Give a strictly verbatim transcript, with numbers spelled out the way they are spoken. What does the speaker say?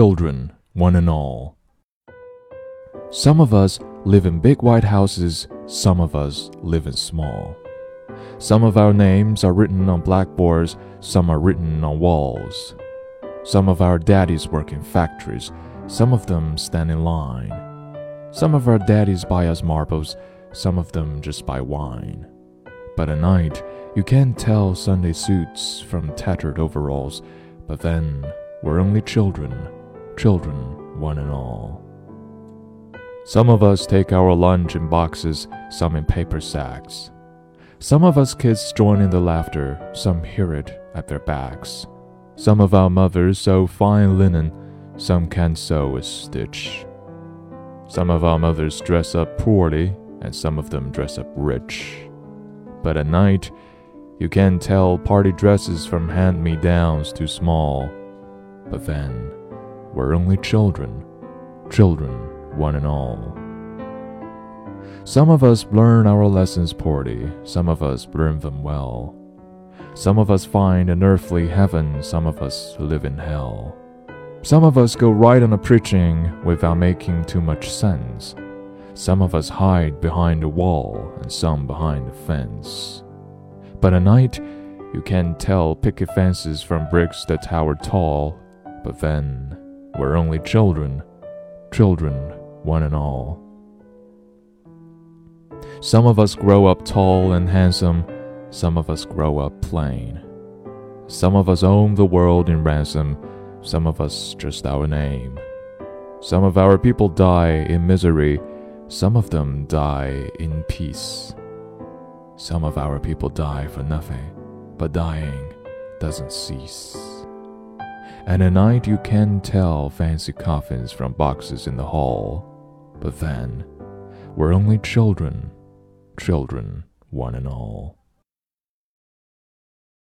children, one and all. Some of us live in big white houses, some of us live in small. Some of our names are written on blackboards, some are written on walls. Some of our daddies work in factories, some of them stand in line. Some of our daddies buy us marbles, some of them just buy wine. But at night, you can't tell Sunday suits from tattered overalls, but then we're only children, children one and all. Some of us take our lunch in boxes, some in paper sacks. Some of us kids join in the laughter, some hear it at their backs. Some of our mothers sew fine linen, some can't sew a stitch. Some of our mothers dress up poorly, and some of them dress up rich. But at night, you can tell party dresses from hand-me-downs to small. But then, we're only children, children one and all. Some of us learn our lessons poorly, some of us learn them well. Some of us find an earthly heaven, some of us live in hell. Some of us go right on a preaching without making too much sense. Some of us hide behind a wall and some behind a fence. But at night, you can tell picket fences from bricks that tower tall. But then, we're only children, children one and all. Some of us grow up tall and handsome, some of us grow up plain. Some of us own the world in ransom, some of us just our name. Some of our people die in misery, some of them die in peace. Some of our people die for nothing, but dying doesn't cease. And at night you can tell fancy coffins from boxes in the hall, but then, we're only children, children one and all.